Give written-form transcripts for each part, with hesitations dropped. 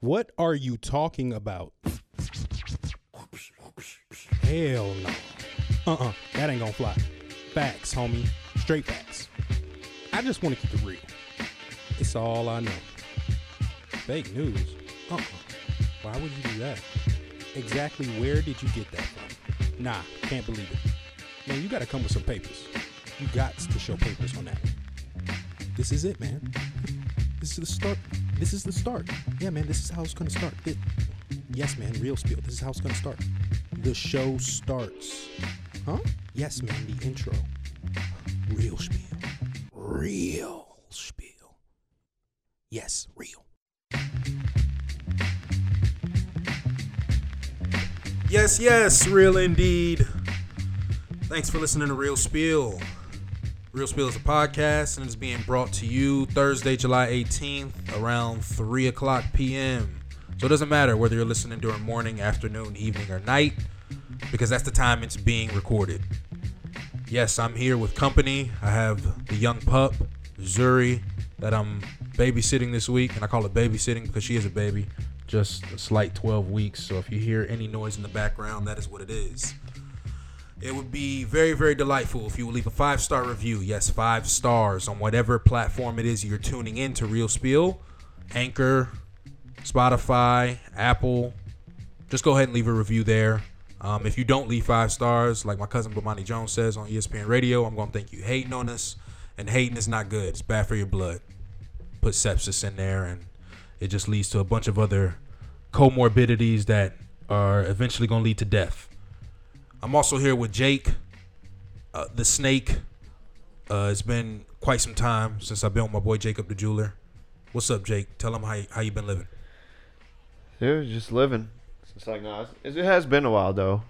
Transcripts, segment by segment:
What are you talking about? Hell no. That ain't gonna fly. Facts, homie. Straight facts. I just want to keep it real. It's all I know. Fake news? Why would you do that? Exactly where did you get that from? Nah, can't believe it. Man, you gotta come with some papers. You got to show papers on that. This is it, man. This is the start. This is the start. Yeah, man, this is how it's gonna start. Yes, man, Real Spiel. This is how it's gonna start. The show starts. Huh? Yes, man, the intro. Real Spiel. Real Spiel. Yes, real. Yes, yes, real indeed. Thanks for listening to Real Spiel. Real Spiel is a podcast and it's being brought to you Thursday, July 18th around 3 o'clock p.m. So it doesn't matter whether you're listening during morning, afternoon, evening, or night, because that's the time it's being recorded. Yes, I'm here with company. I have the young pup, Zuri, that I'm babysitting this week. And I call it babysitting because she is a baby, just a slight 12 weeks. So if you hear any noise in the background, that is what it is. It would be very, very delightful if you would leave a 5-star review. Yes, 5 stars on whatever platform it is you're tuning in to Real Spiel, Anchor, Spotify, Apple. Just go ahead and leave a review there. If you don't leave 5 stars, like my cousin Bomani Jones says on ESPN Radio, I'm going to think you hating on us. And hating is not good. It's bad for your blood. Put sepsis in there, and it just leads to a bunch of other comorbidities that are eventually going to lead to death. I'm also here with Jake, the snake. It's been quite some time since I've been with my boy Jacob the jeweler. What's up, Jake? Tell him how you been living. Dude, just living. It's like, no, it has been a while, though.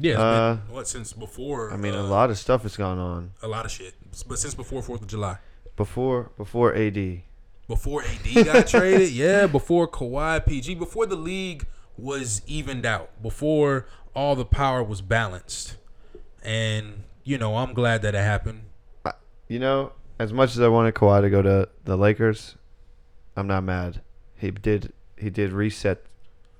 Yeah, it's been, what, since before? I mean, a lot of stuff has gone on. A lot of shit. But since before 4th of July. Before AD. Before AD got traded? Yeah, before Kawhi, PG. Before the league was evened out. Before all the power was balanced. And, you know, I'm glad that it happened. You know, as much as I wanted Kawhi to go to the Lakers, I'm not mad. He did reset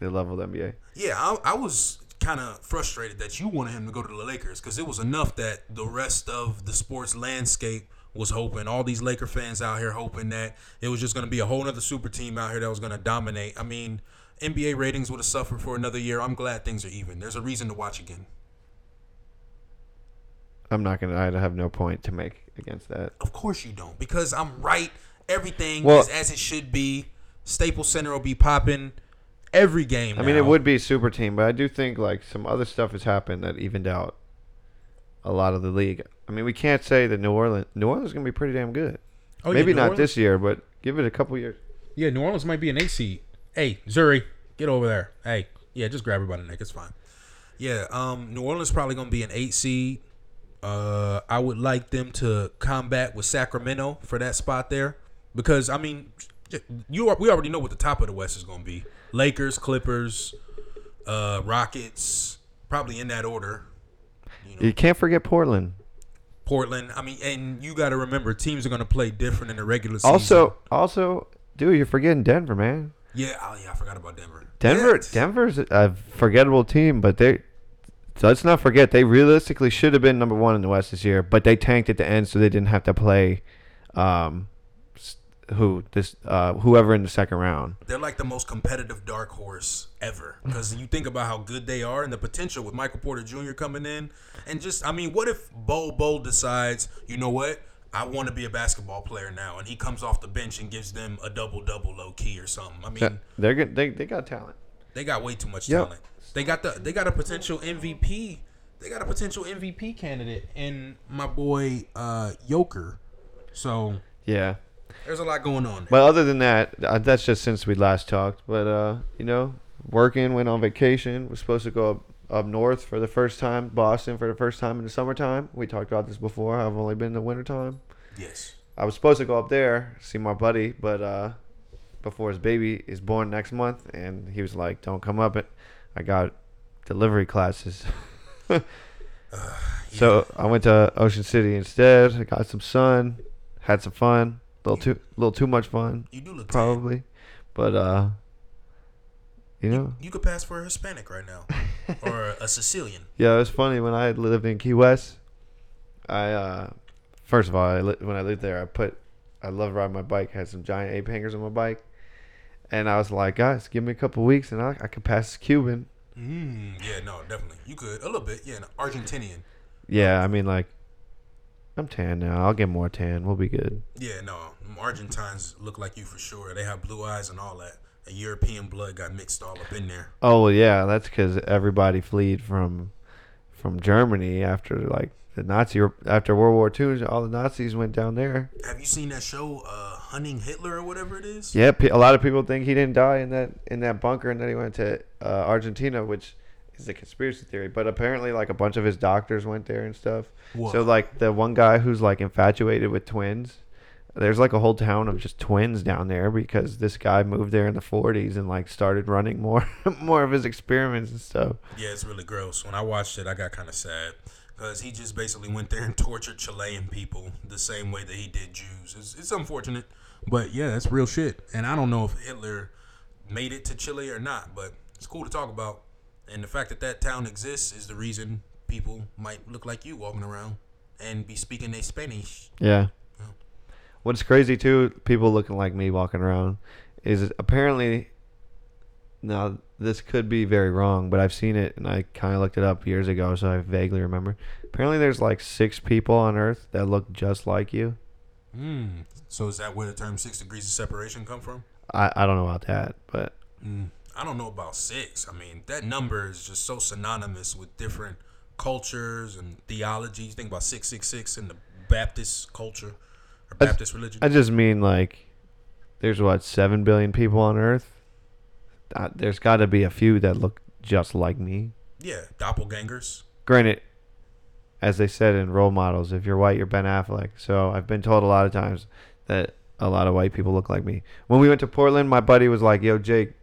the level of the NBA. Yeah, I was kind of frustrated that you wanted him to go to the Lakers because it was enough that the rest of the sports landscape was hoping. All these Laker fans out here hoping that it was just going to be a whole other super team out here that was going to dominate. I mean, NBA ratings would have suffered for another year. I'm glad things are even. There's a reason to watch again. I'm not going to – I have no point to make against that. Of course you don't, because I'm right. Everything is as it should be. Staples Center will be popping every game. I mean, it would be a super team, but I do think like some other stuff has happened that evened out a lot of the league. I mean, we can't say that New Orleans is going to be pretty damn good. Oh, maybe not this year, but give it a couple years. Yeah, New Orleans might be an 8 seed. Hey, Zuri, get over there. Hey, yeah, just grab her by the neck. It's fine. Yeah, New Orleans is probably going to be an 8 seed. I would like them to combat with Sacramento for that spot there because, I mean, we already know what the top of the West is going to be. Lakers, Clippers, Rockets, probably in that order. You know. You can't forget Portland. I mean, and you got to remember, teams are going to play different in the regular season. Also, dude, you're forgetting Denver, man. Yeah, I forgot about Denver. Denver's a forgettable team, but so let's not forget they realistically should have been number one in the West this year, but they tanked at the end, so they didn't have to play whoever in the second round. They're like the most competitive dark horse ever because you think about how good they are and the potential with Michael Porter Jr. coming in and just, I mean, what if Bo decides, you know what, I want to be a basketball player now, and he comes off the bench and gives them a double-double low-key or something. I mean, they're good. They got talent. They got way too much talent. They got a potential MVP. They got a potential MVP candidate in my boy Joker. So yeah, there's a lot going on there. But other than that, that's just since we last talked. But you know, working, went on vacation. Was supposed to go up north for the first time, Boston for the first time in the summertime. We talked about this before. I've only been in the wintertime. Yes. I was supposed to go up there see my buddy, but before his baby is born next month, and he was like, "Don't come up." I got delivery classes. Yeah. So I went to Ocean City instead. I got some sun, had some fun. A little too much fun. You do look probably, tan. But You know, you could pass for a Hispanic right now, or a Sicilian. Yeah, it was funny when I lived in Key West. When I lived there, I loved riding my bike. Had some giant ape hangers on my bike, and I was like, guys, give me a couple weeks, and I could pass as Cuban. Yeah, no, definitely, you could a little bit. Yeah, an Argentinian. Yeah, I mean, like, I'm tan now. I'll get more tan. We'll be good. Yeah, no, Argentines look like you for sure. They have blue eyes and all that. A European blood got mixed all up in there. Oh, yeah, that's because everybody fled from Germany after, like, the Nazi, after World War Two, all the Nazis went down there. Have you seen that show, Hunting Hitler or whatever it is? Yeah, a lot of people think he didn't die in that bunker and then he went to Argentina, which is a conspiracy theory. But apparently, like, a bunch of his doctors went there and stuff. Whoa. So, like, the one guy who's, like, infatuated with twins. There's like a whole town of just twins down there because this guy moved there in the 40s and like started running more of his experiments and stuff. Yeah, it's really gross. When I watched it, I got kind of sad because he just basically went there and tortured Chilean people the same way that he did Jews. It's unfortunate, but yeah, that's real shit. And I don't know if Hitler made it to Chile or not, but it's cool to talk about. And the fact that that town exists is the reason people might look like you walking around and be speaking their Spanish. Yeah. What's crazy, too, people looking like me walking around, is apparently, now this could be very wrong, but I've seen it, and I kind of looked it up years ago, so I vaguely remember. Apparently, there's like 6 people on Earth that look just like you. So is that where the term 6 degrees of separation come from? I don't know about that, but... I don't know about 6. I mean, that number is just so synonymous with different cultures and theologies. Think about 666 in the Baptist culture. Baptist religion. I just mean, like, there's, 7 billion people on Earth? There's got to be a few that look just like me. Yeah, doppelgangers. Granted, as they said in Role Models, if you're white, you're Ben Affleck. So I've been told a lot of times that a lot of white people look like me. When we went to Portland, my buddy was like, yo, Jake,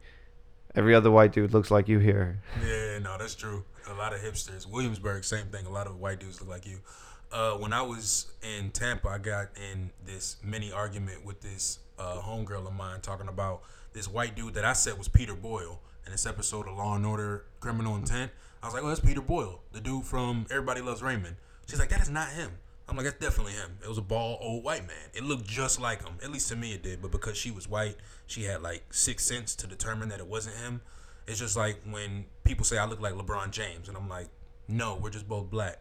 every other white dude looks like you here. Yeah, no, that's true. A lot of hipsters. Williamsburg, same thing. A lot of white dudes look like you. When I was in Tampa, I got in this mini argument with this homegirl of mine talking about this white dude that I said was Peter Boyle in this episode of Law & Order Criminal Intent. I was like, oh, that's Peter Boyle, the dude from Everybody Loves Raymond. She's like, that is not him. I'm like, that's definitely him. It was a bald old white man. It looked just like him. At least to me it did. But because she was white, she had like sixth sense to determine that it wasn't him. It's just like when people say I look like LeBron James. And I'm like, no, we're just both black.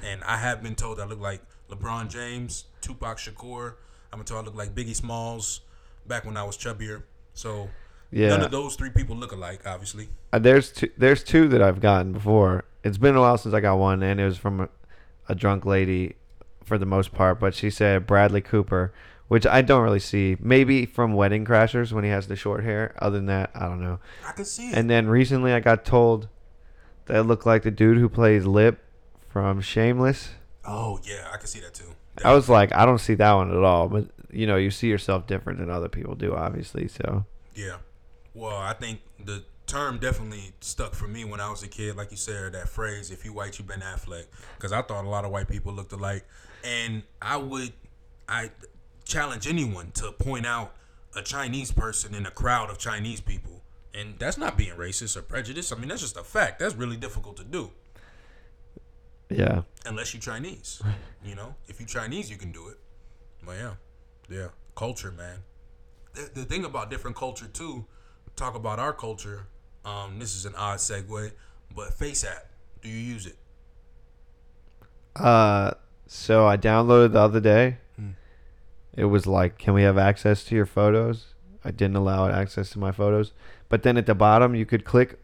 And I have been told I look like LeBron James, Tupac Shakur. I've been told I look like Biggie Smalls back when I was chubbier. So yeah. None of those 3 people look alike, obviously. There's two that I've gotten before. It's been a while since I got one, and it was from a drunk lady for the most part. But she said Bradley Cooper, which I don't really see. Maybe from Wedding Crashers when he has the short hair. Other than that, I don't know. I can see it. And then recently I got told that I look like the dude who plays Lip from Shameless. Oh, yeah, I can see that too. Definitely. I was like, I don't see that one at all. But, you know, you see yourself different than other people do, obviously. So, yeah. Well, I think the term definitely stuck for me when I was a kid. Like you said, that phrase, if you white, you Ben Affleck. Because I thought a lot of white people looked alike. And I challenge anyone to point out a Chinese person in a crowd of Chinese people. And that's not being racist or prejudiced. I mean, that's just a fact. That's really difficult to do. Yeah. Unless you're Chinese. You know? If you're Chinese, you can do it. But yeah. Yeah. Culture, man. The thing about different culture, too, talk about our culture. This is an odd segue, but Face App. Do you use it? So I downloaded the other day. It was like, can we have access to your photos? I didn't allow access to my photos. But then at the bottom, you could click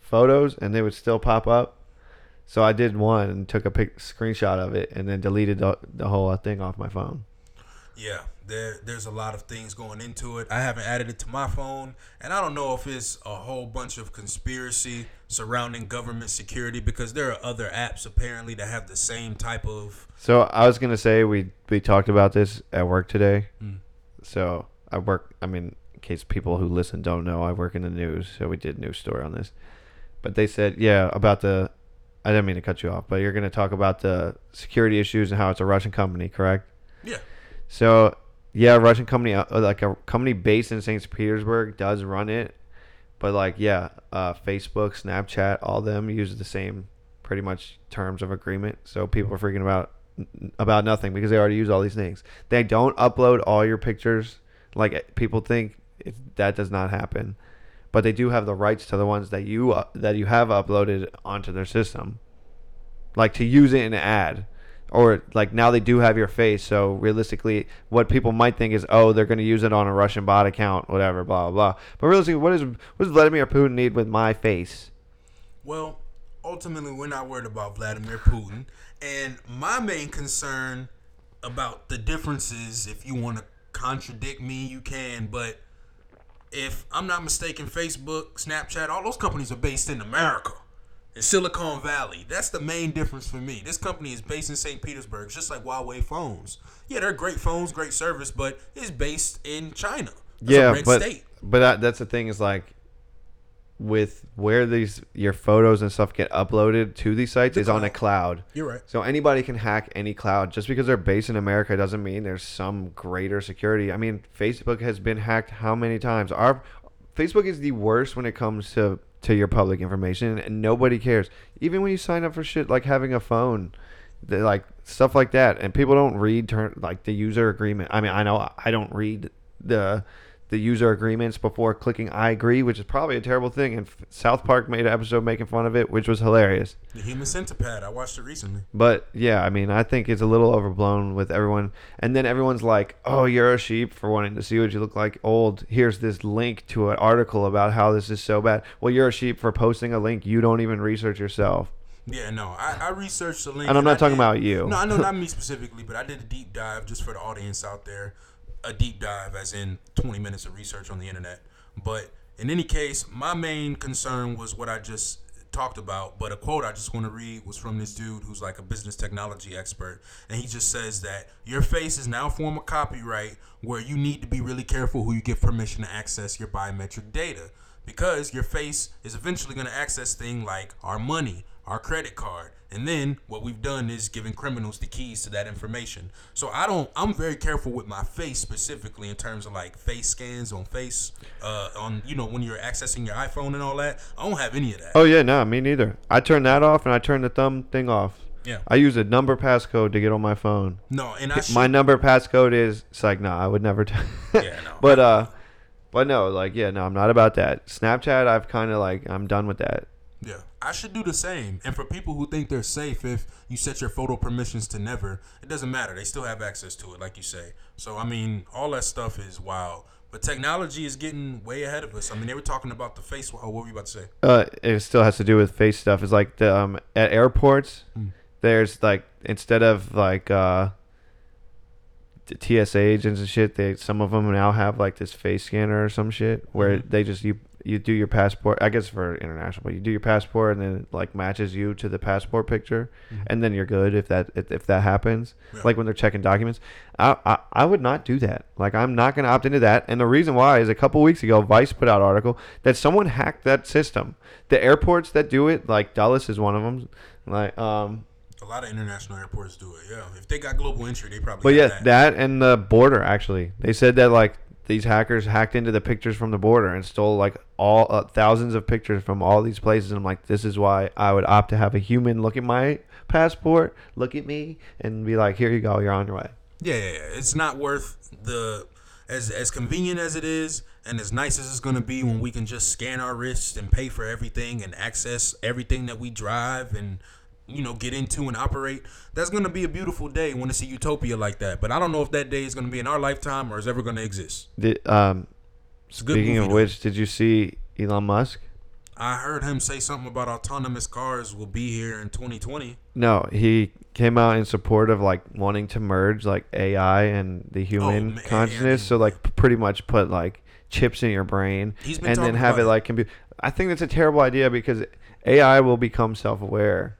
photos, and they would still pop up. So I did one and took a screenshot of it and then deleted the whole thing off my phone. Yeah, there's a lot of things going into it. I haven't added it to my phone. And I don't know if it's a whole bunch of conspiracy surrounding government security because there are other apps apparently that have the same type of... So I was going to say we talked about this at work today. So in case people who listen don't know, I work in the news. So we did a news story on this. But they said, yeah, about the... I didn't mean to cut you off, but you're going to talk about the security issues and how it's a Russian company, correct? Yeah. So, yeah, a Russian company, like a company based in St. Petersburg, does run it. But like, yeah, Facebook, Snapchat, all them use the same pretty much terms of agreement. So people are freaking about nothing because they already use all these things. They don't upload all your pictures. Like people think that does not happen, but they do have the rights to the ones that you have uploaded onto their system, like to use it in an ad. Or like now they do have your face, so realistically, what people might think is, oh, they're going to use it on a Russian bot account, whatever, blah blah blah. But realistically, what does Vladimir Putin need with my face? Well, ultimately, we're not worried about Vladimir Putin, and my main concern about the differences. If you want to contradict me, you can, but if I'm not mistaken, Facebook, Snapchat, all those companies are based in America. In Silicon Valley. That's the main difference for me. This company is based in St. Petersburg. It's just like Huawei phones. Yeah, they're great phones, great service, but it's based in China. That's a red state. But that's the thing is like with where your photos and stuff get uploaded to these sites is on a cloud. You're right. So anybody can hack any cloud. Just because they're based in America doesn't mean there's some greater security. I mean, Facebook has been hacked how many times? Our Facebook is the worst when it comes to your public information, and nobody cares. Even when you sign up for shit like having a phone, like stuff like that, and people don't read like the user agreement. I mean, I know I don't read the user agreements before clicking I agree, which is probably a terrible thing. And South Park made an episode making fun of it, which was hilarious. The Human Centipede, I watched it recently. But yeah, I mean, I think it's a little overblown with everyone. And then everyone's like, "Oh, you're a sheep for wanting to see what you look like old. Here's this link to an article about how this is so bad." Well, you're a sheep for posting a link you don't even research yourself. Yeah, no, I researched the link, and I'm not talking about you. No, I know not me specifically, but I did a deep dive just for the audience out there. A deep dive as in 20 minutes of research on the internet. But in any case, my main concern was what I just talked about, but a quote I just want to read was from this dude who's like a business technology expert, and he just says that your face is now a form of copyright where you need to be really careful who you give permission to access your biometric data, because your face is eventually going to access things like our money, our credit card, and then what we've done is given criminals the keys to that information. So I'm very careful with my face specifically in terms of like face scans on face, on, you know, when you're accessing your iPhone and all that. I don't have any of that. Oh yeah, no, me neither. I turn that off and I turn the thumb thing off. Yeah. I use a number passcode to get on my phone. No, and my number passcode is, it's like, nah, I would never. Yeah, no. But no, like, yeah, no, I'm not about that. Snapchat, I've kind of like, I'm done with that. Yeah, I should do the same. And for people who think they're safe, if you set your photo permissions to never, it doesn't matter. They still have access to it, like you say. So, I mean, all that stuff is wild. But technology is getting way ahead of us. I mean, they were talking about the face. Oh, what were you about to say? It still has to do with face stuff. It's like at airports, there's like, instead of like TSA agents and shit, some of them now have like this face scanner or some shit where they just... You do your passport, I guess for international, but you do your passport and then it like matches you to the passport picture, and then you're good if that happens. Yeah. Like when they're checking documents, I would not do that. Like I'm not going to opt into that. And the reason why is a couple weeks ago, Vice put out an article that someone hacked that system. The airports that do it, like Dulles is one of them. Like a lot of international airports do it. Yeah, if they got global entry, they probably. But yeah, that and the border actually, they said that like. These hackers hacked into the pictures from the border and stole like all thousands of pictures from all these places. And I'm like, this is why I would opt to have a human look at my passport, look at me, and be like, here you go, you're on your way. Yeah. It's not worth the as convenient as it is, and as nice as it's going to be when we can just scan our wrists and pay for everything and access everything that we drive and, you know, get into and operate. That's going to be a beautiful day when it's a utopia like that. But I don't know if that day is going to be in our lifetime or is ever going to exist. Speaking of which, did you see Elon Musk? I heard him say something about autonomous cars will be here in 2020. No, he came out in support of like wanting to merge like AI and the human consciousness. So like pretty much put like chips in your brain and then have it like compute. I think that's a terrible idea because AI will become self-aware.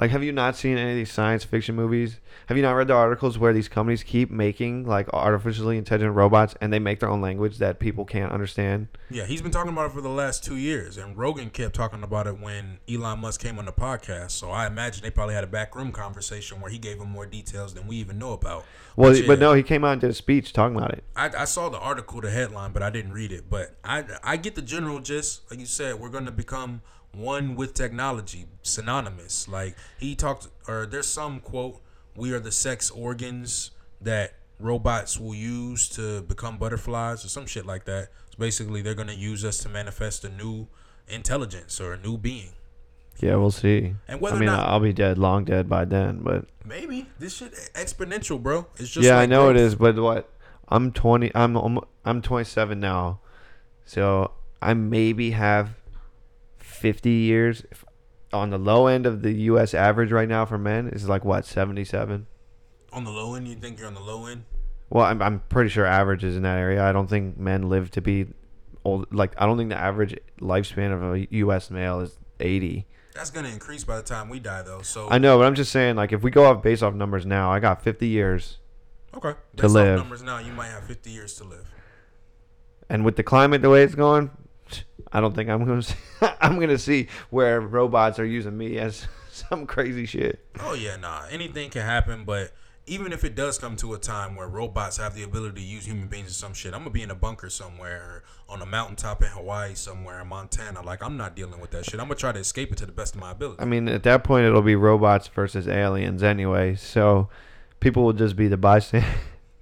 Like, have you not seen any of these science fiction movies? Have you not read the articles where these companies keep making, like, artificially intelligent robots and they make their own language that people can't understand? Yeah, he's been talking about it for the last 2 years, and Rogan kept talking about it when Elon Musk came on the podcast, so I imagine they probably had a backroom conversation where he gave them more details than we even know about. Well, but no, he came out and did a speech talking about it. I saw the article, the headline, but I didn't read it, but I get the general gist. Like you said, we're going to become one with technology, synonymous. Like, he talked, or there's some quote, we are the sex organs that robots will use to become butterflies or some shit like that. So basically, they're going to use us to manifest a new intelligence or a new being. Yeah, we'll see. And whether I'll be dead, long dead by then, but maybe this shit exponential, bro. It's just I know it is, but what? I'm 27 now, so I maybe have 50 years. On the low end of the U.S. average right now for men is like, what, 77? On the low end? You think you're on the low end? Well, I'm pretty sure average is in that area. I don't think men live to be old. Like, I don't think the average lifespan of a U.S. male is 80. That's going to increase by the time we die, though. So I know, but I'm just saying, like, if we go off based off numbers now, I got 50 years okay. to live. Based off numbers now, you might have 50 years to live. And with the climate the way it's going, I don't think I'm going to see, I'm going to see where robots are using me as some crazy shit. Oh, yeah, nah. Anything can happen, but even if it does come to a time where robots have the ability to use human beings or some shit, I'm going to be in a bunker somewhere on a mountaintop in Hawaii somewhere in Montana. Like, I'm not dealing with that shit. I'm going to try to escape it to the best of my ability. I mean, at that point, it'll be robots versus aliens anyway, so people will just be the bystanders.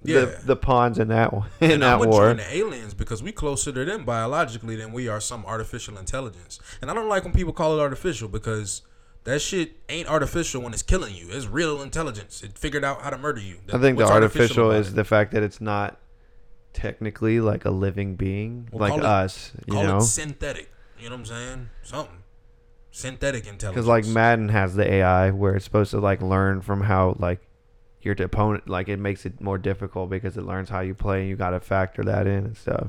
Yeah. The pawns in that war. And I would join the aliens because we closer to them biologically than we are some artificial intelligence. And I don't like when people call it artificial because that shit ain't artificial when it's killing you. It's real intelligence. It figured out how to murder you. I think the artificial is the fact that it's not technically like a living being like us. Call it synthetic. You know what I'm saying? Something. Synthetic intelligence. Because like Madden has the AI where it's supposed to like learn from how like your opponent, like, it makes it more difficult because it learns how you play and you got to factor that in and stuff.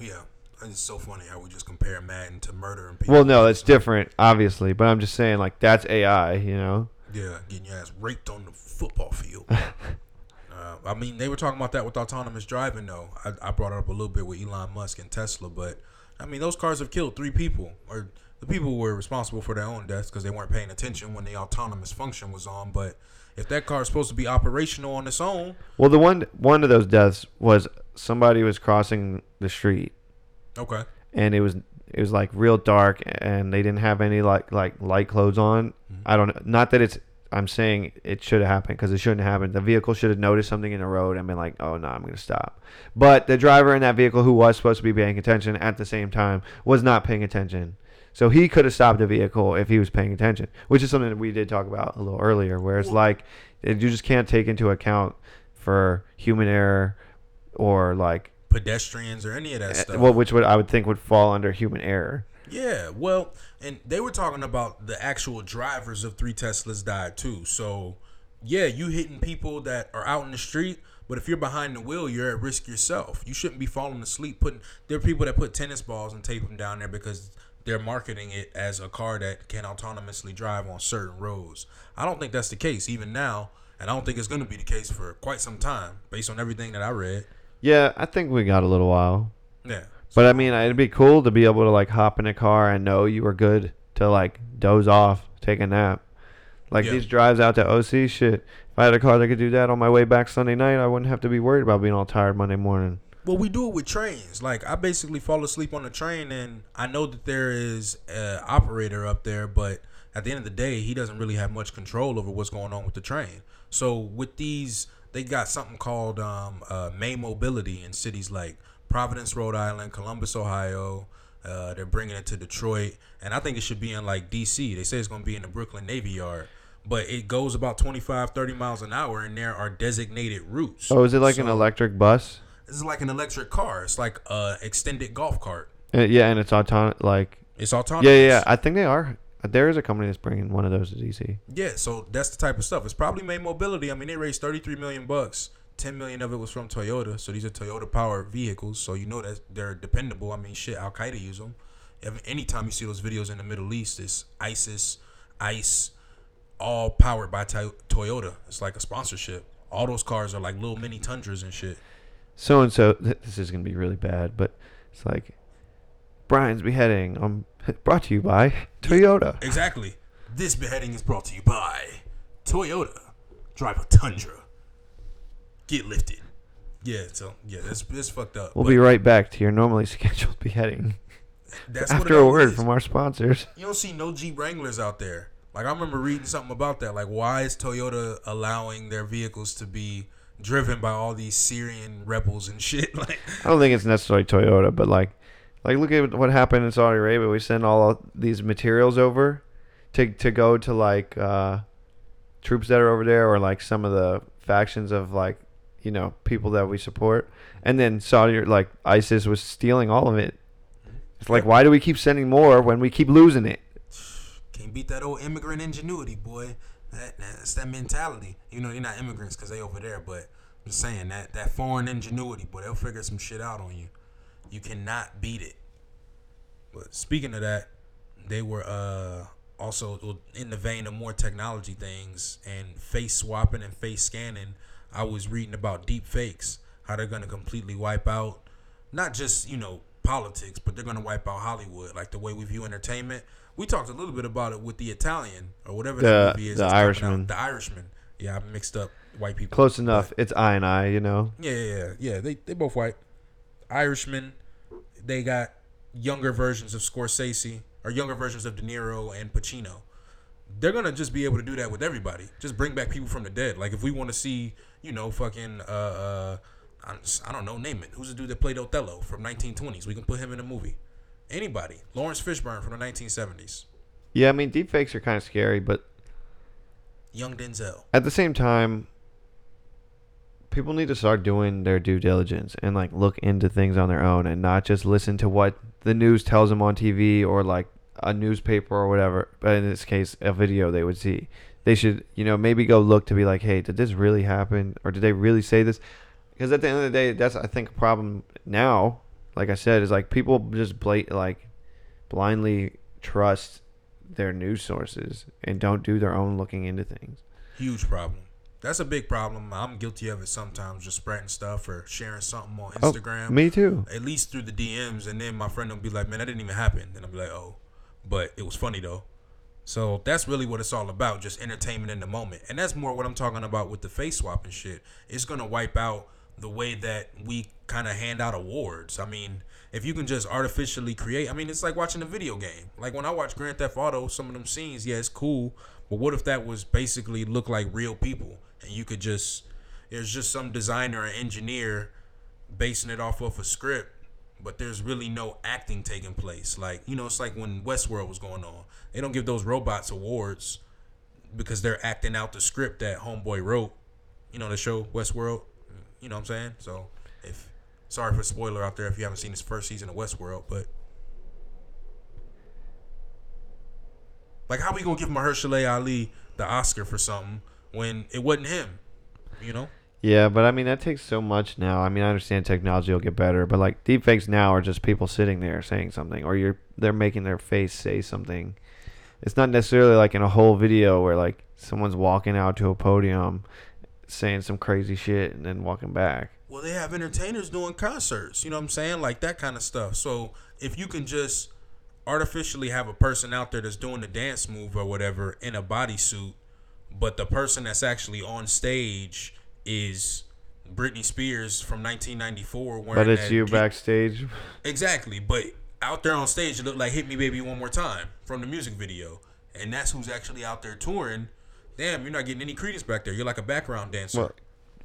Yeah. It's so funny how we just compare Madden to murdering people. Well, no, it's different, obviously, but I'm just saying, like, that's AI, you know? Yeah, getting your ass raped on the football field. I mean, they were talking about that with autonomous driving, though. I brought it up a little bit with Elon Musk and Tesla, but, I mean, those cars have killed 3 people, or the people were responsible for their own deaths because they weren't paying attention when the autonomous function was on, but if that car is supposed to be operational on its own. Well, the one of those deaths was somebody was crossing the street. Okay. And it was like real dark, and they didn't have any like light clothes on. Mm-hmm. I don't know. Not that it's. I'm saying it should have happened because it shouldn't have happened. The vehicle should have noticed something in the road and been like, oh, no, I'm going to stop. But the driver in that vehicle who was supposed to be paying attention at the same time was not paying attention. So he could have stopped the vehicle if he was paying attention, which is something that we did talk about a little earlier, where it's like you just can't take into account for human error or like pedestrians or any of that stuff. Well, which would I would think would fall under human error. Yeah, well, and they were talking about the actual drivers of 3 Teslas died too. So, yeah, you hitting people that are out in the street. But if you're behind the wheel, you're at risk yourself. You shouldn't be falling asleep. There are people that put tennis balls and tape them down there because they're marketing it as a car that can autonomously drive on certain roads. I don't think that's the case even now, and I don't think it's going to be the case for quite some time based on everything that I read. Yeah, I think we got a little while. Yeah. But, I mean, it'd be cool to be able to, like, hop in a car and know you were good to, like, doze off, take a nap. Like, yeah. These drives out to OC shit. If I had a car that could do that on my way back Sunday night, I wouldn't have to be worried about being all tired Monday morning. Well, we do it with trains. Like, I basically fall asleep on a train, and I know that there is an operator up there, but at the end of the day, he doesn't really have much control over what's going on with the train. So with these, they got something called May Mobility in cities like Providence, Rhode Island, Columbus, Ohio. They're bringing it to Detroit, and I think it should be in, like, D.C. They say it's going to be in the Brooklyn Navy Yard. But it goes about 25, 30 miles an hour, and there are designated routes. Oh, is it like an electric bus? This is like an electric car. It's like an extended golf cart. Yeah, and it's autonomous. Like, it's autonomous. Yeah. I think they are. There is a company that's bringing one of those to DC. Yeah, so that's the type of stuff. It's probably May Mobility. I mean, they raised $33 million. $10 million of it was from Toyota. So these are Toyota-powered vehicles. So you know that they're dependable. I mean, shit, Al Qaeda use them. Anytime you see those videos in the Middle East, it's ISIS, ICE, all powered by Toyota. It's like a sponsorship. All those cars are like little mini Tundras and shit. So and so, this is gonna be really bad, but it's like Brian's beheading. Brought to you by Toyota. Exactly. This beheading is brought to you by Toyota. Drive a Tundra. Get lifted. Yeah. So yeah, that's fucked up. We'll be right back to your normally scheduled beheading. That's after a word from our sponsors. You don't see no Jeep Wranglers out there. Like, I remember reading something about that. Like, why is Toyota allowing their vehicles to be driven by all these Syrian rebels and shit? Like, I don't think it's necessarily Toyota, but like look at what happened in Saudi Arabia. We send all these materials over to go to like troops that are over there, or like some of the factions of like, you know, people that we support. And then Saudi, like ISIS, was stealing all of it. It's like, why do we keep sending more when we keep losing it? Can't beat that old immigrant ingenuity, boy. That's that mentality. You know, they're not immigrants because they over there, but I'm just saying that foreign ingenuity, boy, they'll figure some shit out on you. You cannot beat it. But speaking of that, they were also in the vein of more technology things and face swapping and face scanning. I was reading about deep fakes, how they're going to completely wipe out not just, you know, politics, but they're going to wipe out Hollywood, like the way we view entertainment. We talked a little bit about it with the Italian or whatever that movie is. The Irishman. Yeah, I mixed up white people. Close enough. It's I, you know. Yeah. They both white. Irishman. They got younger versions of Scorsese or younger versions of De Niro and Pacino. They're going to just be able to do that with everybody. Just bring back people from the dead. Like, if we want to see, you know, fucking I don't know, name it. Who's the dude that played Othello from 1920s? We can put him in a movie. Anybody. Lawrence Fishburne from the 1970s. Yeah, I mean, deepfakes are kind of scary, but young Denzel. At the same time, people need to start doing their due diligence and, like, look into things on their own and not just listen to what the news tells them on TV or, like, a newspaper or whatever. But in this case, a video they would see. They should, you know, maybe go look to be like, hey, did this really happen? Or did they really say this? Because at the end of the day, that's, I think, a problem now, like I said, is like people just blindly trust their news sources and don't do their own looking into things. Huge problem. That's a big problem. I'm guilty of it sometimes, just spreading stuff or sharing something on Instagram. Oh, me too. At least through the DMs. And then my friend will be like, man, that didn't even happen. And I'll be like, oh, but it was funny, though. So that's really what it's all about, just entertainment in the moment. And that's more what I'm talking about with the face swap and shit. It's going to wipe out the way that we kind of hand out awards. I mean, if you can just artificially create, I mean, it's like watching a video game. Like when I watch Grand Theft Auto, some of them scenes, yeah, it's cool. But what if that was basically look like real people? And you could just, there's just some designer or engineer basing it off of a script, but there's really no acting taking place. Like, you know, it's like when Westworld was going on. They don't give those robots awards because they're acting out the script that homeboy wrote, you know, the show Westworld. You know what I'm saying? So, sorry for spoiler out there if you haven't seen this first season of Westworld, but like, how we gonna give Mahershala Ali the Oscar for something when it wasn't him? You know? Yeah, but I mean, that takes so much now. I mean, I understand technology will get better, but like deepfakes now are just people sitting there saying something, or they're making their face say something. It's not necessarily like in a whole video where like someone's walking out to a podium saying some crazy shit and then walking back. Well, they have entertainers doing concerts, you know what I'm saying? Like that kind of stuff. So if you can just artificially have a person out there that's doing the dance move or whatever in a bodysuit, but the person that's actually on stage is Britney Spears from 1994. But it's you backstage. Exactly. But out there on stage, it looked like Hit Me Baby One More Time from the music video. And that's who's actually out there touring. Damn, you're not getting any credence back there. You're like a background dancer. Well,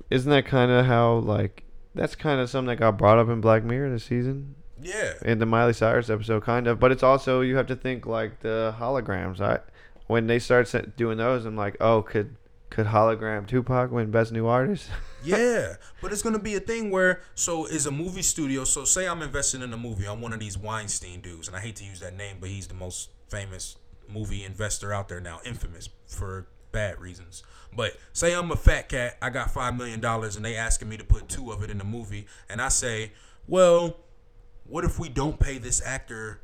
isn't that kind of how, like, that's kind of something that got brought up in Black Mirror this season? Yeah. In the Miley Cyrus episode, kind of. But it's also, you have to think, like, the holograms. When they start doing those, I'm like, oh, could hologram Tupac win Best New Artist? Yeah. But it's going to be a thing where, so is a movie studio. So say I'm investing in a movie. I'm one of these Weinstein dudes. And I hate to use that name, but he's the most famous movie investor out there now. Infamous for bad reasons. But say I'm a fat cat, I got $5 million and they asking me to put $2 million of it in the movie. And I say, well, what if we don't pay this actor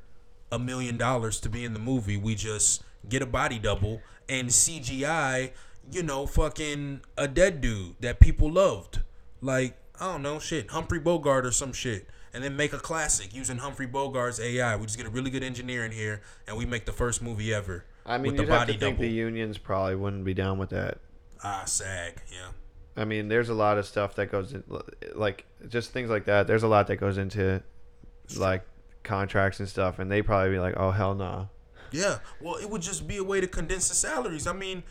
$1 million to be in the movie. We just get a body double and CGI, you know, fucking a dead dude that people loved. Like, I don't know, shit, Humphrey Bogart or some shit. And then make a classic using Humphrey Bogart's AI. We just get a really good engineer in here, and we make the first movie ever. I mean, you'd have to think the unions probably wouldn't be down with that. Ah, SAG, yeah. I mean, there's a lot of stuff that goes in, like, just things like that. There's a lot that goes into, like, contracts and stuff, and they probably be like, oh, hell nah. Yeah, well, it would just be a way to condense the salaries. I mean,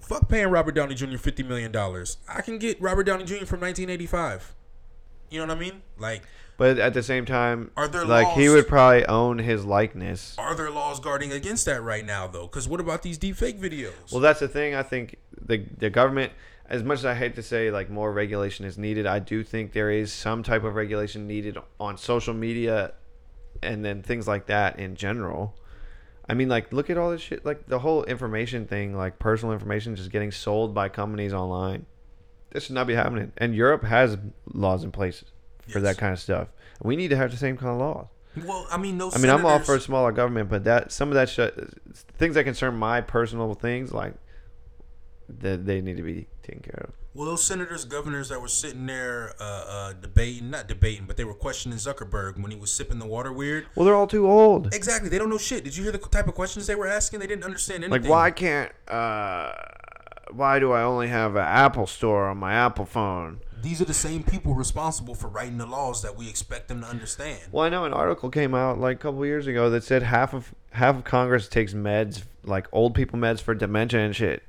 fuck paying Robert Downey Jr. $50 million. I can get Robert Downey Jr. from 1985. You know what I mean? Like, but at the same time, are there like laws, he would probably own his likeness. Are there laws guarding against that right now, though? Because what about these deepfake videos? Well, that's the thing. I think the government, as much as I hate to say, like, more regulation is needed, I do think there is some type of regulation needed on social media and then things like that in general. I mean, like, look at all this shit. Like, the whole information thing, like, personal information just getting sold by companies online. This should not be happening. And Europe has laws in place for that kind of stuff. We need to have the same kind of laws. Well, I mean, I'm all for a smaller government, but that some of that shit, things that concern my personal things, like, they need to be taken care of. Well, those senators, governors that were sitting there not debating, but they were questioning Zuckerberg when he was sipping the water weird. Well, they're all too old. Exactly. They don't know shit. Did you hear the type of questions they were asking? They didn't understand anything. Like, why do I only have an Apple store on my Apple phone? These are the same people responsible for writing the laws that we expect them to understand. Well, I know an article came out like a couple of years ago that said half of Congress takes meds, like old people meds for dementia and shit.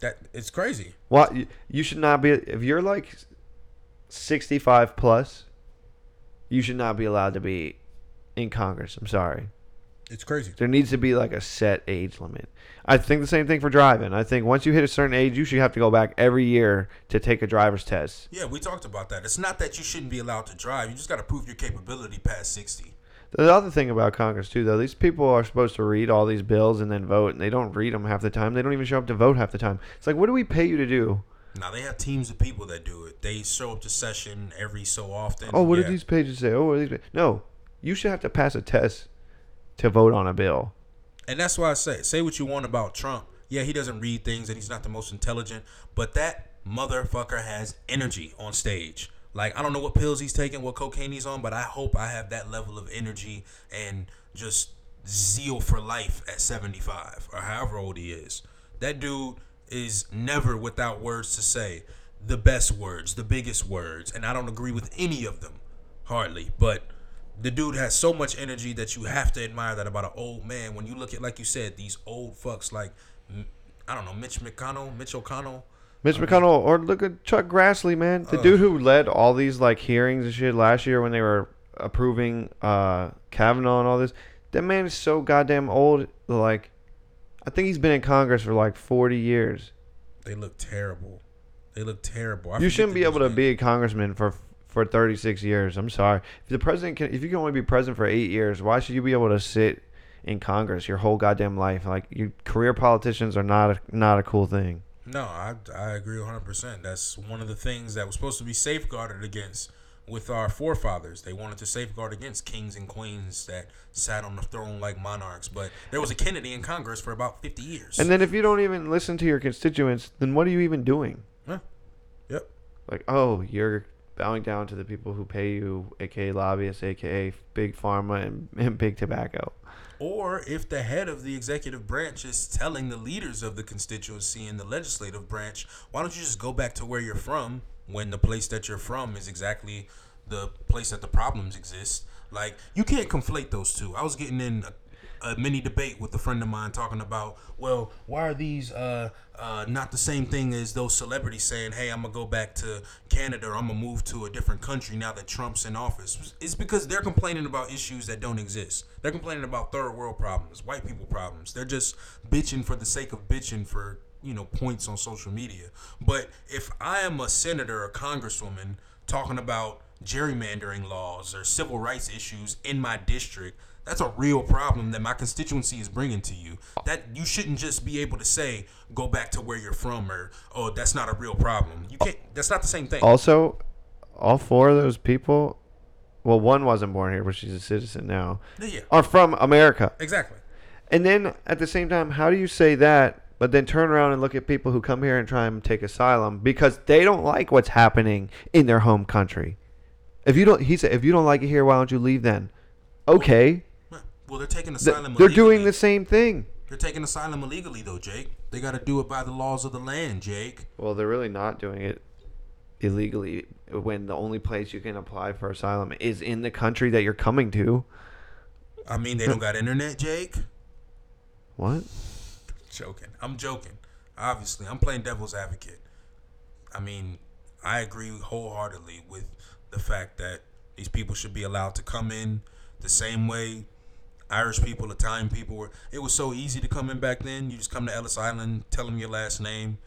That it's crazy. Well, you should not be, if you're like 65 plus, you should not be allowed to be in Congress. I'm sorry. It's crazy. There needs to be like a set age limit. I think the same thing for driving. I think once you hit a certain age, you should have to go back every year to take a driver's test. Yeah, we talked about that. It's not that you shouldn't be allowed to drive. You just got to prove your capability past 60. The other thing about Congress, too, though, these people are supposed to read all these bills and then vote, and they don't read them half the time. They don't even show up to vote half the time. It's like, what do we pay you to do? Now, they have teams of people that do it. They show up to session every so often. Oh, what do these pages say? No, you should have to pass a test to vote on a bill. And that's why I say what you want about Trump. Yeah, he doesn't read things and he's not the most intelligent, but that motherfucker has energy on stage. Like, I don't know what pills he's taking, what cocaine he's on, but I hope I have that level of energy and just zeal for life at 75 or however old he is. That dude is never without words to say. The best words, the biggest words, and I don't agree with any of them, hardly, but the dude has so much energy that you have to admire that about an old man. When you look at, like you said, these old fucks like, I don't know, Mitch McConnell, or look at Chuck Grassley, man. The dude who led all these, like, hearings and shit last year when they were approving Kavanaugh and all this. That man is so goddamn old. Like, I think he's been in Congress for, like, 40 years. They look terrible. You shouldn't be able to be a congressman for 36 years. I'm sorry. If the president can, if you can only be president for 8 years, why should you be able to sit in Congress your whole goddamn life? Like, your career politicians are not a cool thing. No, I agree 100%. That's one of the things that was supposed to be safeguarded against with our forefathers. They wanted to safeguard against kings and queens that sat on the throne like monarchs. But there was a Kennedy in Congress for about 50 years. And then if you don't even listen to your constituents, then what are you even doing? Huh? Yep. Like, oh, you're bowing down to the people who pay you, a.k.a. lobbyists, a.k.a. big pharma and big tobacco. Or if the head of the executive branch is telling the leaders of the constituency and the legislative branch, why don't you just go back to where you're from when the place that you're from is exactly the place that the problems exist? Like, you can't conflate those two. I was getting in a mini debate with a friend of mine talking about, well, why are these not the same thing as those celebrities saying, hey, I'm going to go back to Canada or I'm going to move to a different country now that Trump's in office? It's because they're complaining about issues that don't exist. They're complaining about third world problems, white people problems. They're just bitching for the sake of bitching for, you know, points on social media. But if I am a senator or congresswoman talking about gerrymandering laws or civil rights issues in my district, that's a real problem that my constituency is bringing to you. That you shouldn't just be able to say, go back to where you're from, or, oh, that's not a real problem. You can't. That's not the same thing. Also, all four of those people well, one wasn't born here, but she's a citizen now, yeah, are from America. Exactly. And then at the same time, how do you say that, but then turn around and look at people who come here and try and take asylum because they don't like what's happening in their home country? If you don't, he said, if you don't like it here, why don't you leave then? Okay. Well, they're taking asylum illegally. They're doing the same thing. They're taking asylum illegally, though, Jake. They got to do it by the laws of the land, Jake. Well, they're really not doing it illegally when the only place you can apply for asylum is in the country that you're coming to. I mean, they don't got internet, Jake. What? Joking. I'm joking. Obviously, I'm playing devil's advocate. I mean, I agree wholeheartedly with the fact that these people should be allowed to come in the same way Irish people, Italian people were. It was so easy to come in back then. You just come to Ellis Island, tell them your last name.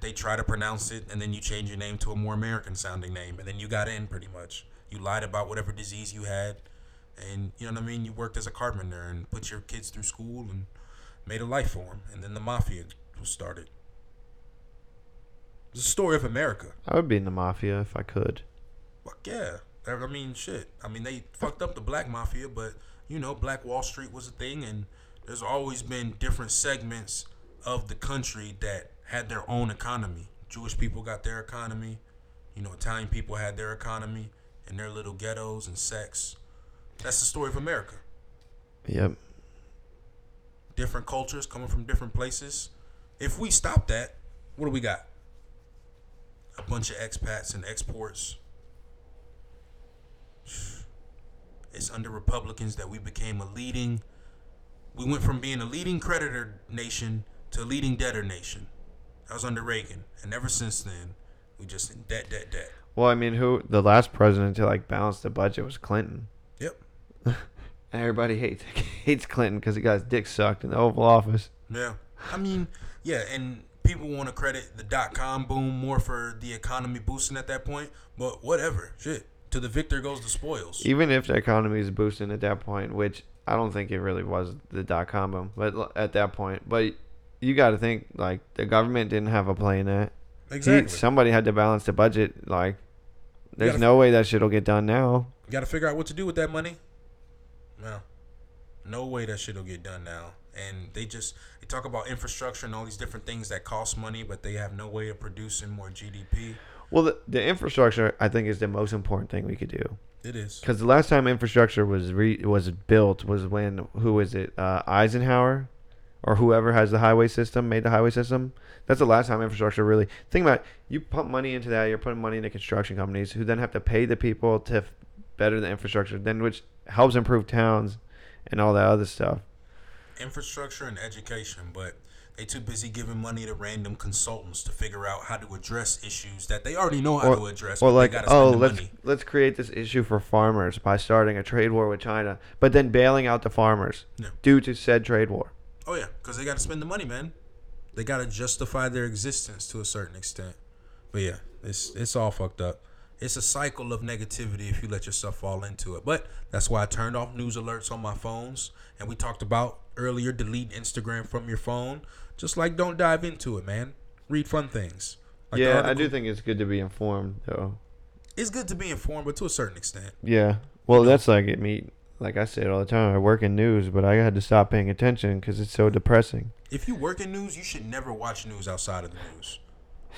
They try to pronounce it, and then you change your name to a more American-sounding name, and then you got in pretty much. You lied about whatever disease you had, and you know what I mean? You worked as a carpenter and put your kids through school and made a life for them, and then the mafia was started. It's a story of America. I would be in the mafia if I could. Fuck yeah. I mean, shit. I mean, they fucked up the black mafia, but... You know, Black Wall Street was a thing, and there's always been different segments of the country that had their own economy. Jewish people got their economy. You know, Italian people had their economy and their little ghettos and sects. That's the story of America. Yep. Different cultures coming from different places. If we stop that, what do we got? A bunch of expats and exports. It's under Republicans that we became a leading... We went from being a leading creditor nation to a leading debtor nation. That was under Reagan. And ever since then, we just in debt. Well, I mean, who... The last president to, like, balance the budget was Clinton. Yep. Everybody hates Clinton because he got his dick sucked in the Oval Office. Yeah. I mean, yeah, and people want to credit the dot-com boom more for the economy boosting at that point. But whatever. Shit. To the victor goes the spoils. Even if the economy is boosting at that point, which I don't think it really was the dot-com boom, but at that point. But you got to think, like, the government didn't have a play in that. Exactly. Somebody had to balance the budget. Like, there's no way that shit will get done now. You got to figure out what to do with that money. No way that shit will get done now. And they talk about infrastructure and all these different things that cost money, but they have no way of producing more GDP. Well, the infrastructure, I think, is the most important thing we could do. It is. Because the last time infrastructure was built was when, who is it, Eisenhower or whoever has the highway system, made the highway system. That's the last time infrastructure really. Think about it. You pump money into that. You're putting money into construction companies who then have to pay the people to better the infrastructure, then which helps improve towns and all that other stuff. Infrastructure and education, but... They too busy giving money to random consultants to figure out how to address issues that they already know how to address. Or like, let's create this issue for farmers by starting a trade war with China, but then bailing out the farmers due to said trade war. Oh, yeah, because they got to spend the money, man. They got to justify their existence to a certain extent. But, yeah, it's all fucked up. It's a cycle of negativity if you let yourself fall into it. But that's why I turned off news alerts on my phones, and we talked about earlier, delete Instagram from your phone. Just like, don't dive into it, man. Read fun things. Like I do think it's good to be informed, though. It's good to be informed, but to a certain extent. Yeah. Well, that's like it. Like I say it all the time, I work in news, but I had to stop paying attention because it's so depressing. If you work in news, you should never watch news outside of the news.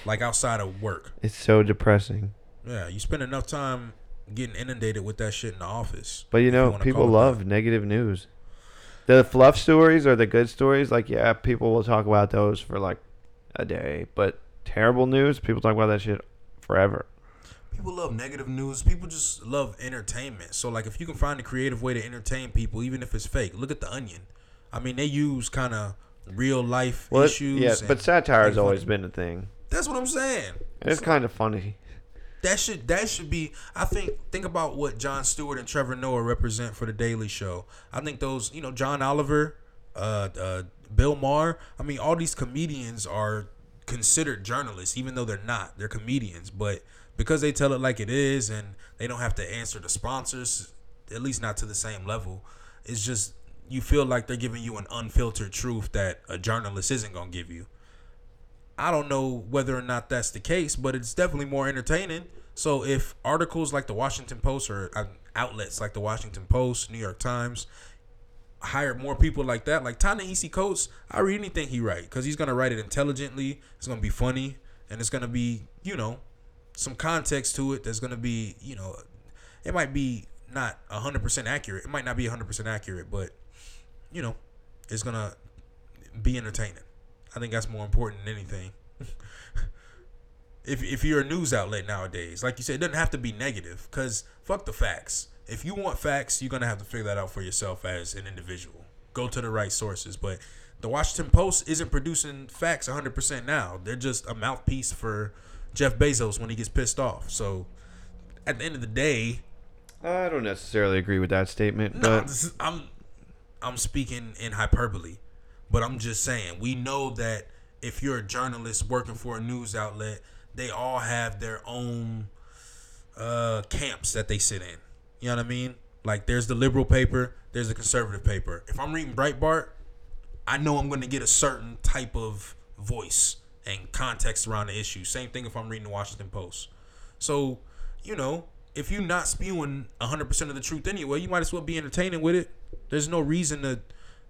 Like outside of work. It's so depressing. Yeah, you spend enough time getting inundated with that shit in the office. But, you know, people love negative news. The fluff stories or the good stories, like, yeah, people will talk about those for, like, a day. But terrible news, people talk about that shit forever. People love negative news. People just love entertainment. So, like, if you can find a creative way to entertain people, even if it's fake, look at The Onion. I mean, they use kind of real-life issues. Yeah, but satire has always been a thing. That's what I'm saying. It's kind of funny. That should be, I think about what Jon Stewart and Trevor Noah represent for The Daily Show. I think those, you know, John Oliver, Bill Maher, I mean, all these comedians are considered journalists, even though they're not. They're comedians, but because they tell it like it is and they don't have to answer to sponsors, at least not to the same level, it's just you feel like they're giving you an unfiltered truth that a journalist isn't going to give you. I don't know whether or not that's the case, but it's definitely more entertaining. So if articles like the Washington Post or outlets like the Washington Post, New York Times, hire more people like that. Like Ta-Nehisi Coates, I read anything he write because he's going to write it intelligently. It's going to be funny, and it's going to be, you know, some context to it. That's going to be, you know, it might be not 100% accurate. It might not be 100% accurate, but, you know, it's going to be entertaining. I think that's more important than anything. If you're a news outlet nowadays, like you said, it doesn't have to be negative because fuck the facts. If you want facts, you're going to have to figure that out for yourself as an individual. Go to the right sources. But the Washington Post isn't producing facts 100% now. They're just a mouthpiece for Jeff Bezos when he gets pissed off. So at the end of the day, I don't necessarily agree with that statement. No, but I'm speaking in hyperbole, but I'm just saying we know that if you're a journalist working for a news outlet, they all have their own camps that they sit in. You know what I mean? Like there's the liberal paper, there's the conservative paper. If I'm reading Breitbart, I know I'm going to get a certain type of voice and context around the issue. Same thing if I'm reading the Washington Post. So, you know, if you're not spewing 100% of the truth anyway, you might as well be entertaining with it. There's no reason to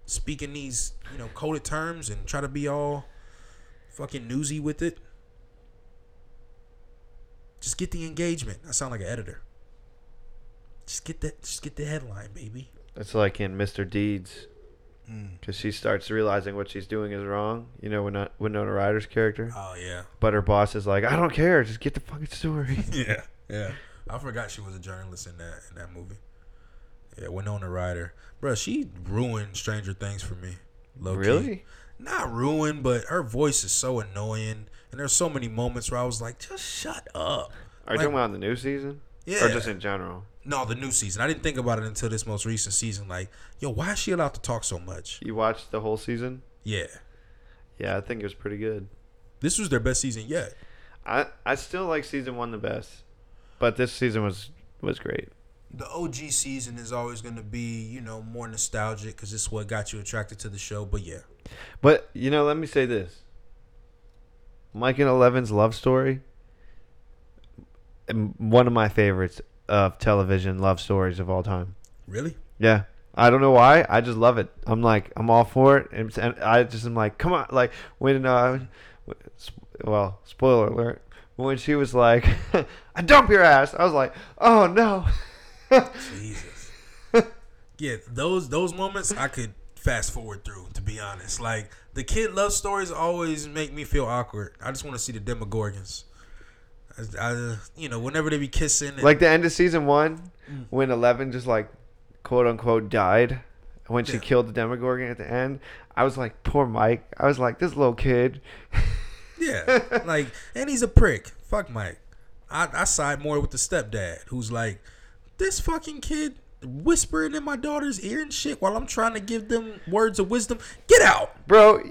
speak in these, you know, coded terms and try to be all fucking newsy with it. Just get the engagement. I sound like an editor. Just get the headline, baby. It's like in Mr. Deeds. Because she starts realizing what she's doing is wrong. You know, Winona Ryder's character. Oh, yeah. But her boss is like, I don't care. Just get the fucking story. Yeah, yeah. I forgot she was a journalist in that movie. Yeah, Winona Ryder. Bro, she ruined Stranger Things for me. Low-key. Really? Not ruined, but her voice is so annoying. And there's so many moments where I was like, just shut up. Are you talking about the new season? Yeah. Or just in general? No, the new season. I didn't think about it until this most recent season. Like, yo, why is she allowed to talk so much? You watched the whole season? Yeah. Yeah, I think it was pretty good. This was their best season yet. I still like season one the best. But this season was great. The OG season is always going to be, you know, more nostalgic because it's what got you attracted to the show. But, yeah. But, you know, let me say this. Mike and Eleven's love story, one of my favorites of television love stories of all time. Really? Yeah. I don't know why. I just love it. I'm like, I'm all for it. And I just am like, come on. Like, when, well, spoiler alert. When she was like, I dump your ass. I was like, oh, no. Jesus. Yeah, those moments I could fast forward through, to be honest. Like, the kid love stories always make me feel awkward. I just want to see the Demogorgons. I you know, whenever they be kissing. And like the end of season one, when Eleven just like, quote unquote, died when she killed the Demogorgon at the end. I was like, poor Mike. I was like, this little kid. Yeah, like, and he's a prick. Fuck Mike. I side more with the stepdad who's like, this fucking kid whispering in my daughter's ear and shit while I'm trying to give them words of wisdom. Get out, bro.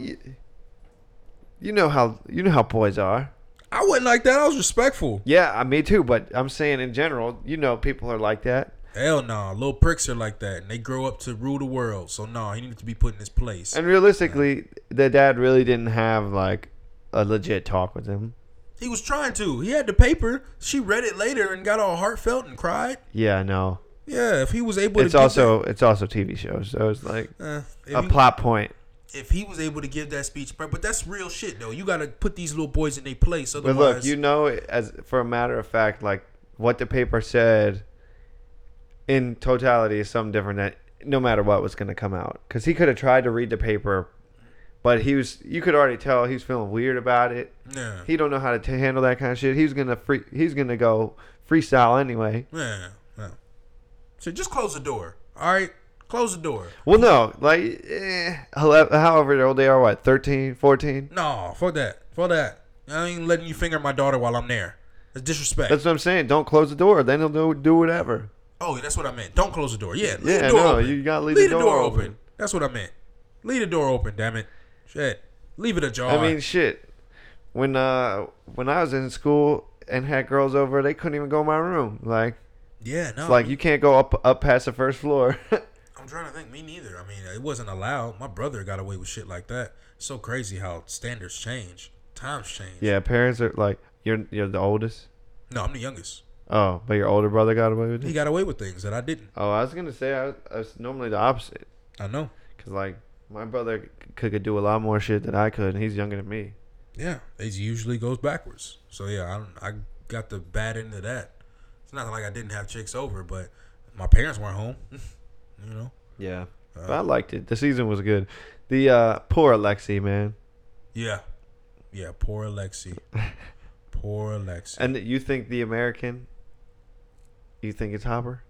You know how boys are. I wasn't like that. I was respectful. Yeah, me too. But I'm saying in general, you know, people are like that. Hell no, little pricks are like that, and they grow up to rule the world. So no, he needs to be put in his place. And realistically, the dad really didn't have like a legit talk with him. He was trying to. He had the paper. She read it later and got all heartfelt and cried. Yeah, I know. Yeah, if he was able to. It's also TV shows, so it's like a plot point. If he was able to give that speech, but that's real shit though. You gotta put these little boys in their place. Otherwise, but look, you know, as for a matter of fact, like what the paper said in totality is something different than no matter what was gonna come out. Because he could have tried to read the paper, but you could already tell he was feeling weird about it. Yeah, he don't know how to handle that kind of shit. He's gonna go freestyle anyway. Yeah. So just close the door, all right. Close the door. Well, no. Like, however old they are, what, 13, 14? No, fuck that. I ain't letting you finger my daughter while I'm there. That's disrespect. That's what I'm saying. Don't close the door. Then they'll do whatever. Oh, that's what I meant. Don't close the door. Yeah, leave the door open. You got to leave the door open. That's what I meant. Leave the door open, damn it. Shit. Leave it ajar. I mean, shit. When I was in school and had girls over, they couldn't even go in my room. Like, yeah, no. It's like, you can't go up past the first floor. I'm trying to think. Me neither. I mean, it wasn't allowed. My brother got away with shit like that. It's so crazy how standards change. Times change. Yeah, parents are like, you're the oldest? No, I'm the youngest. Oh, but your older brother got away with it? He got away with things that I didn't. Oh, I was going to say, I was normally the opposite. I know. Because, like, my brother could do a lot more shit than I could, and he's younger than me. Yeah, it usually goes backwards. So, yeah, I got the bad end of that. It's not like I didn't have chicks over, but my parents weren't home, you know? Yeah, but I liked it. The season was good. The poor Alexi, man. Yeah. Yeah, poor Alexi. Poor Alexi. And you think the American... You think it's Hopper?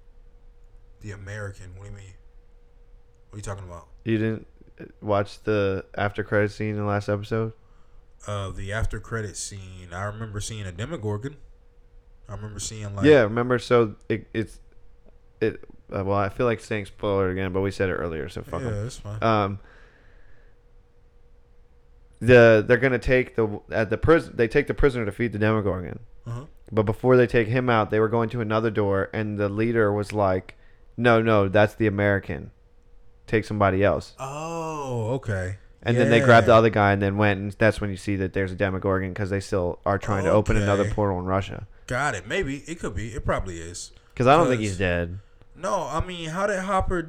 The American? What do you mean? What are you talking about? You didn't watch the after credit scene in the last episode? The after credit scene. I remember seeing a Demogorgon. I remember seeing like... Yeah, remember? So it's well, I feel like saying spoiler again, but we said it earlier, so fuck it. Yeah, that's fine. They're gonna take the prisoner to feed the Demogorgon. Uh-huh. But before they take him out, they were going to another door, and the leader was like, no, that's the American. Take somebody else. Oh, okay. And then they grabbed the other guy and then went, and that's when you see that there's a Demogorgon because they still are trying to open another portal in Russia. Got it. Maybe. It could be. It probably is. Because I don't think he's dead. No, I mean, how did Hopper,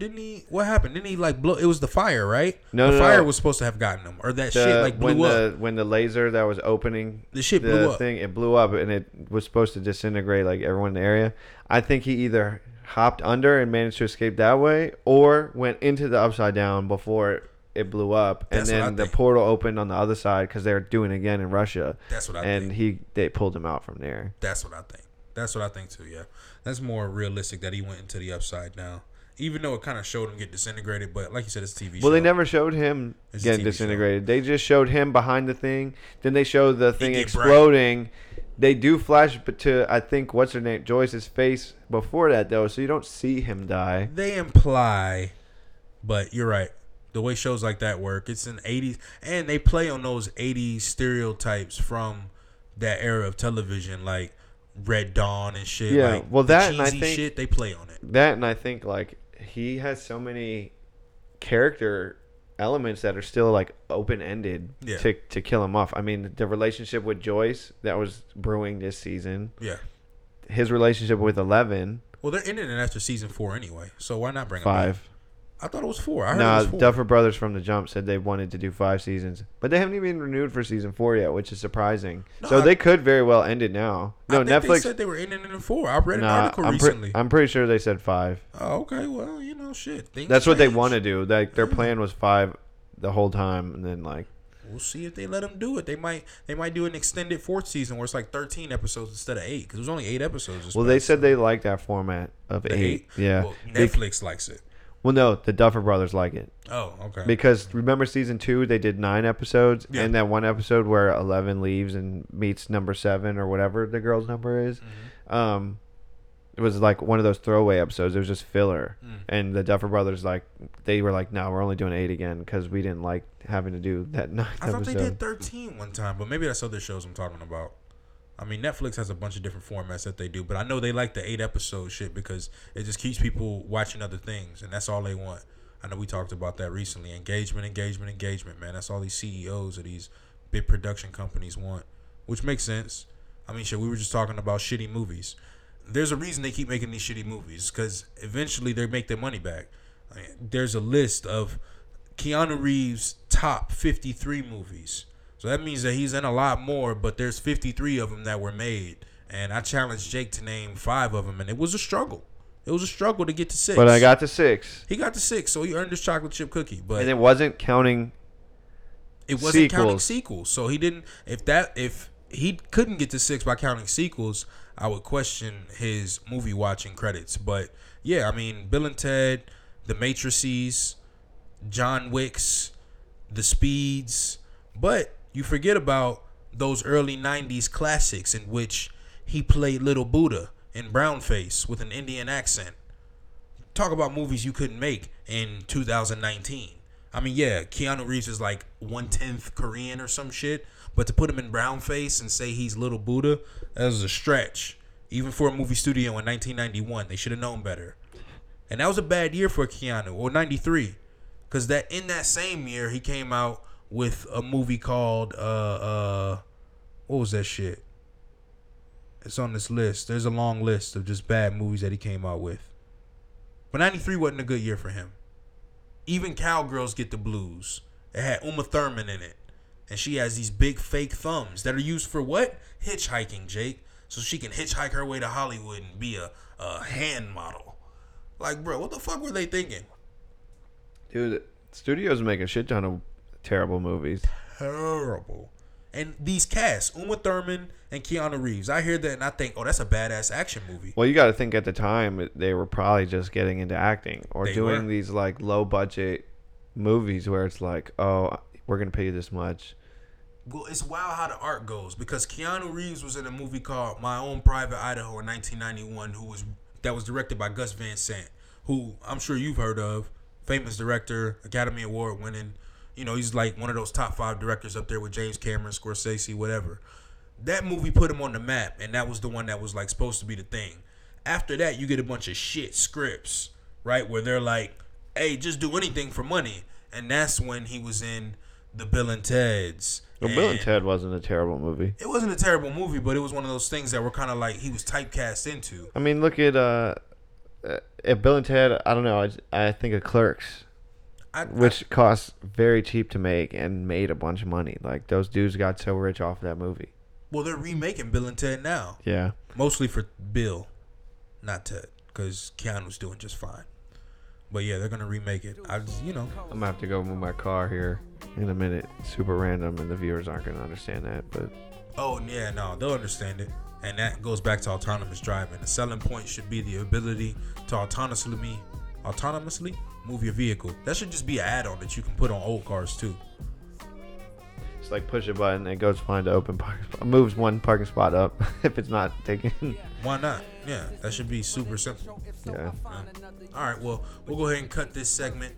what happened? Didn't he, like, blow, it was the fire, right? No, the fire was supposed to have gotten him, or shit, like, blew up. When the laser that was opening the shit blew up. Thing, it blew up, and it was supposed to disintegrate, like, everyone in the area. I think he either hopped under and managed to escape that way, or went into the upside down before it blew up, and then the portal opened on the other side, because they were doing it again in Russia. That's what I think. And they pulled him out from there. That's what I think. That's what I think, too, yeah. That's more realistic that he went into the upside down. Even though it kind of showed him get disintegrated, but like you said, it's a TV show. Well, they never showed him getting disintegrated. Show. They just showed him behind the thing. Then they show the thing exploding. They do flash to, I think, what's her name? Joyce's face before that, though, so you don't see him die. They imply, but you're right. The way shows like that work, it's in 80s. And they play on those 80s stereotypes from that era of television, like Red Dawn and shit. Yeah, like, well, that and I think shit, they play on it. That and I think like he has so many character elements that are still like open ended to kill him off. I mean, the relationship with Joyce that was brewing this season. Yeah, his relationship with 11. Well, they're ending it after season 4 anyway, so why not bring 5? Him back? I thought it was 4. I heard it was 4. Duffer Brothers from the jump said they wanted to do 5 seasons, but they haven't even been renewed for season 4 yet, which is surprising. No, so they could very well end it now. No, I think Netflix. They said they were ending it in 4. I read an article recently. I'm pretty sure they said 5. Oh, okay. Well, you know, shit. That's what they want to do. Like their plan was 5 the whole time, and then like we'll see if they let them do it. They might do an extended 4th season where it's like 13 episodes instead of 8 because it was only 8 episodes. Well, they said they like that format of 8. Yeah, well, Netflix likes it. Well, no, the Duffer Brothers like it. Oh, okay. Because remember season 2, they did 9 episodes, and that one episode where 11 leaves and meets number 7 or whatever the girl's number is, it was like one of those throwaway episodes. It was just filler, and the Duffer Brothers they were like, no, we're only doing 8 again because we didn't like having to do that 9th episode. I thought they did 13 one time, but maybe that's other shows I'm talking about. I mean, Netflix has a bunch of different formats that they do, but I know they like the 8 episode shit because it just keeps people watching other things, and that's all they want. I know we talked about that recently. Engagement, man. That's all these CEOs of these big production companies want, which makes sense. I mean, shit, we were just talking about shitty movies. There's a reason they keep making these shitty movies because eventually they make their money back. I mean, there's a list of Keanu Reeves' top 53 movies. So that means that he's in a lot more, but there's 53 of them that were made. And I challenged Jake to name 5 of them, and it was a struggle. It was a struggle to get to 6. But I got to 6. He got to 6, so he earned his chocolate chip cookie. But and it wasn't counting sequels. So he didn't. If he couldn't get to 6 by counting sequels, I would question his movie watching credits. But yeah, I mean, Bill and Ted, The Matrices, John Wicks, The Speeds, but you forget about those early 90s classics in which he played Little Buddha in brownface with an Indian accent. Talk about movies you couldn't make in 2019. I mean, yeah, Keanu Reeves is like 1/10 Korean or some shit, but to put him in brownface and say he's Little Buddha, that was a stretch. Even for a movie studio in 1991, they should have known better. And that was a bad year for Keanu, or 93, because that in that same year, he came out with a movie called what was that shit? It's on this list. There's a long list of just bad movies that he came out with. But 93 wasn't a good year for him. Even Cowgirls Get the Blues. It had Uma Thurman in it. And she has these big fake thumbs that are used for what? Hitchhiking, Jake. So she can hitchhike her way to Hollywood and be a hand model. Like, bro, what the fuck were they thinking? Dude, studios make a shit ton of terrible movies. Terrible. And these casts, Uma Thurman and Keanu Reeves. I hear that and I think, oh, that's a badass action movie. Well, you got to think at the time, they were probably just getting into acting or doing these like low budget movies where it's like, oh, we're going to pay you this much. Well, it's wild how the art goes, because Keanu Reeves was in a movie called My Own Private Idaho in 1991 that was directed by Gus Van Sant, who I'm sure you've heard of. Famous director, Academy Award winning. You know, he's like one of those top five directors up there with James Cameron, Scorsese, whatever. That movie put him on the map, and that was the one that was like supposed to be the thing. After that, you get a bunch of shit scripts, right, where they're like, hey, just do anything for money. And that's when he was in The Bill and Ted's. Well, Bill and Ted wasn't a terrible movie. It wasn't a terrible movie, but it was one of those things that were kind of like he was typecast into. I mean, look at Bill and Ted. I don't know. I think of Clerks, which costs very cheap to make and made a bunch of money. Like, those dudes got so rich off that movie. Well, they're remaking Bill and Ted now. Yeah. Mostly for Bill, not Ted, because Keanu's doing just fine. But yeah, they're gonna remake it. I'm gonna have to go move my car here in a minute. It's super random, and the viewers aren't gonna understand that. But oh yeah, no, they'll understand it. And that goes back to autonomous driving. The selling point should be the ability to autonomously move your vehicle. That should just be an add-on that you can put on old cars too. It's like push a button, it goes find an open parking spot, moves one parking spot up if it's not taken. Why not? Yeah, that should be super simple. Yeah. All right, well, we'll go ahead and cut this segment.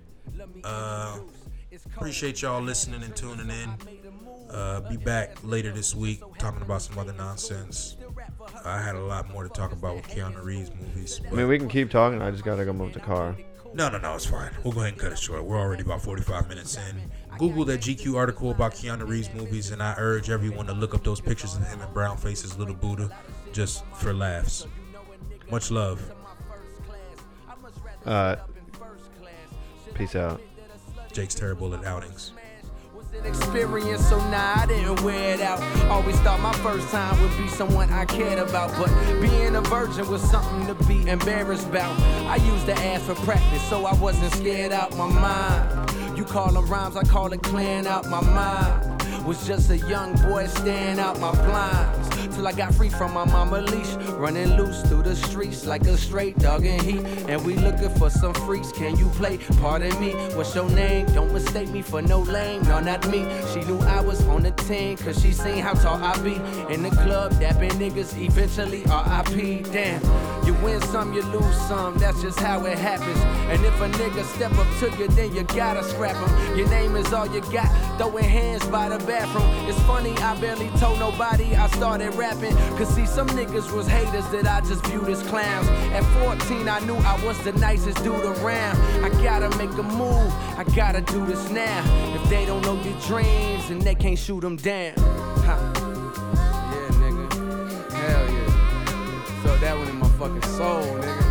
Appreciate y'all listening and tuning in. Be back later this week talking about some other nonsense. I had a lot more to talk about with Keanu Reeves movies. I mean, we can keep talking. I just got to go move the car. No, it's fine. We'll go ahead and cut it short. We're already about 45 minutes in. Google that GQ article about Keanu Reeves movies, and I urge everyone to look up those pictures of him in brown faces, Little Buddha, just for laughs. Much love. Peace out. Jake's terrible at outings. Experience, so nah, I didn't wear it out. Always thought my first time would be someone I cared about, but being a virgin was something to be embarrassed about. I used to ask for practice, so I wasn't scared out my mind. You call them rhymes, I call it clearing out my mind. Was just a young boy staring out my blinds till I got free from my mama leash, running loose through the streets like a stray dog in heat. And we looking for some freaks. Can you play? Pardon me, what's your name? Don't mistake me for no lame. No, not me. She knew I was on the team, cause she seen how tall I be. In the club, dapping niggas, eventually RIP. Damn, you win some, you lose some. That's just how it happens. And if a nigga step up to you, then you gotta scrap him. Your name is all you got, throwing hands by the back. It's funny, I barely told nobody I started rapping, cause see, some niggas was haters that I just viewed as clowns. At 14 I knew I was the nicest dude around. I gotta make a move, I gotta do this now. If they don't know your dreams, then they can't shoot them down. Ha. Yeah, nigga, hell yeah. Felt that one in my fucking soul, nigga.